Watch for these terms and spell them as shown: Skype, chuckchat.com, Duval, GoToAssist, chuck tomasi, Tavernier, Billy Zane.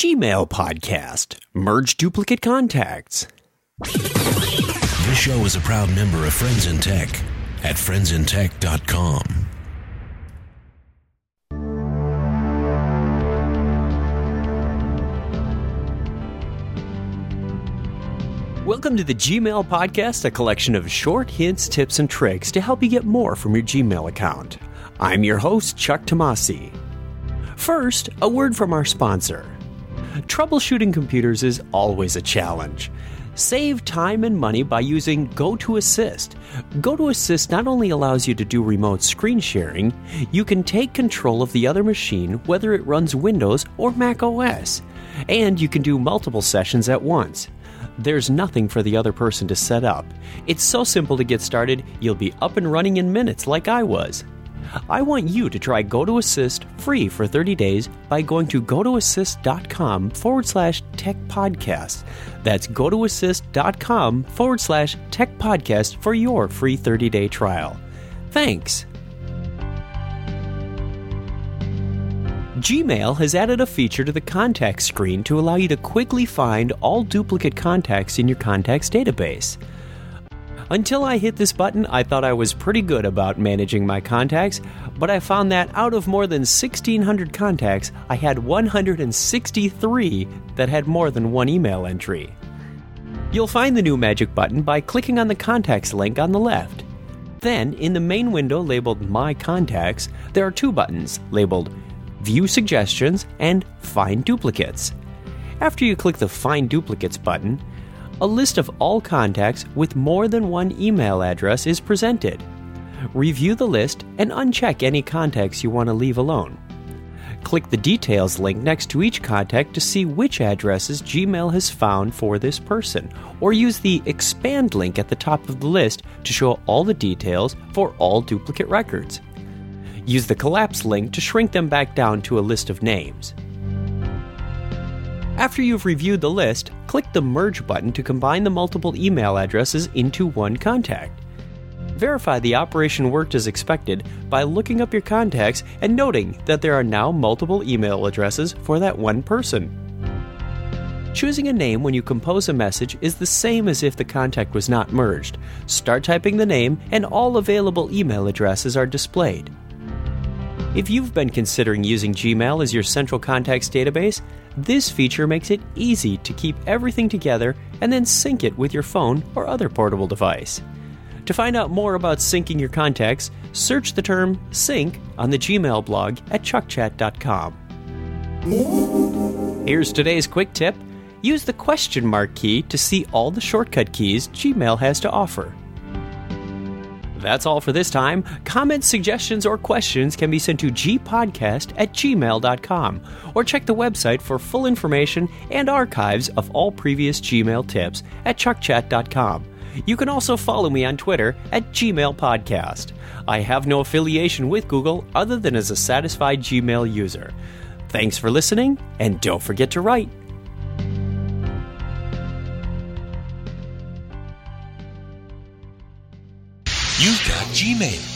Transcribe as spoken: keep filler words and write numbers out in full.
Gmail podcast, merge duplicate contacts. This show is a proud member of Friends in Tech at friends in tech dot com. Welcome to the Gmail Podcast, a collection of short hints, tips, and tricks to help you get more from your Gmail account. I'm your host, Chuck Tomasi. First, a word from our sponsor. Troubleshooting computers is always a challenge. Save time and money by using GoToAssist. GoToAssist not only allows you to do remote screen sharing, you can take control of the other machine, whether it runs Windows or Mac O S. And you can do multiple sessions at once. There's nothing for the other person to set up. It's so simple to get started, you'll be up and running in minutes like I was. I want you to try GoToAssist free for thirty days by going to gotoassist.com forward slash tech podcast. That's gotoassist.com forward slash tech podcast for your free thirty-day trial. Thanks. Gmail has added a feature to the contact screen to allow you to quickly find all duplicate contacts in your contacts database. Until I hit this button, I thought I was pretty good about managing my contacts, but I found that out of more than sixteen hundred contacts, I had one hundred sixty-three that had more than one email entry. You'll find the new magic button by clicking on the contacts link on the left. Then, in the main window labeled My Contacts, there are two buttons labeled View Suggestions and Find Duplicates. After you click the Find Duplicates button, a list of all contacts with more than one email address is presented. Review the list and uncheck any contacts you want to leave alone. Click the Details link next to each contact to see which addresses Gmail has found for this person, or use the Expand link at the top of the list to show all the details for all duplicate records. Use the Collapse link to shrink them back down to a list of names. After you've reviewed the list, click the Merge button to combine the multiple email addresses into one contact. Verify the operation worked as expected by looking up your contacts and noting that there are now multiple email addresses for that one person. Choosing a name when you compose a message is the same as if the contact was not merged. Start typing the name and all available email addresses are displayed. If you've been considering using Gmail as your central contacts database, this feature makes it easy to keep everything together and then sync it with your phone or other portable device. To find out more about syncing your contacts, search the term sync on the Gmail blog at chuck chat dot com. Here's today's quick tip. Use the question mark key to see all the shortcut keys Gmail has to offer. That's all for this time. Comments, suggestions, or questions can be sent to gpodcast at gmail dot com or check the website for full information and archives of all previous Gmail tips at chuck chat dot com. You can also follow me on Twitter at gmailpodcast. I have no affiliation with Google other than as a satisfied Gmail user. Thanks for listening, and don't forget to write. You've got Gmail.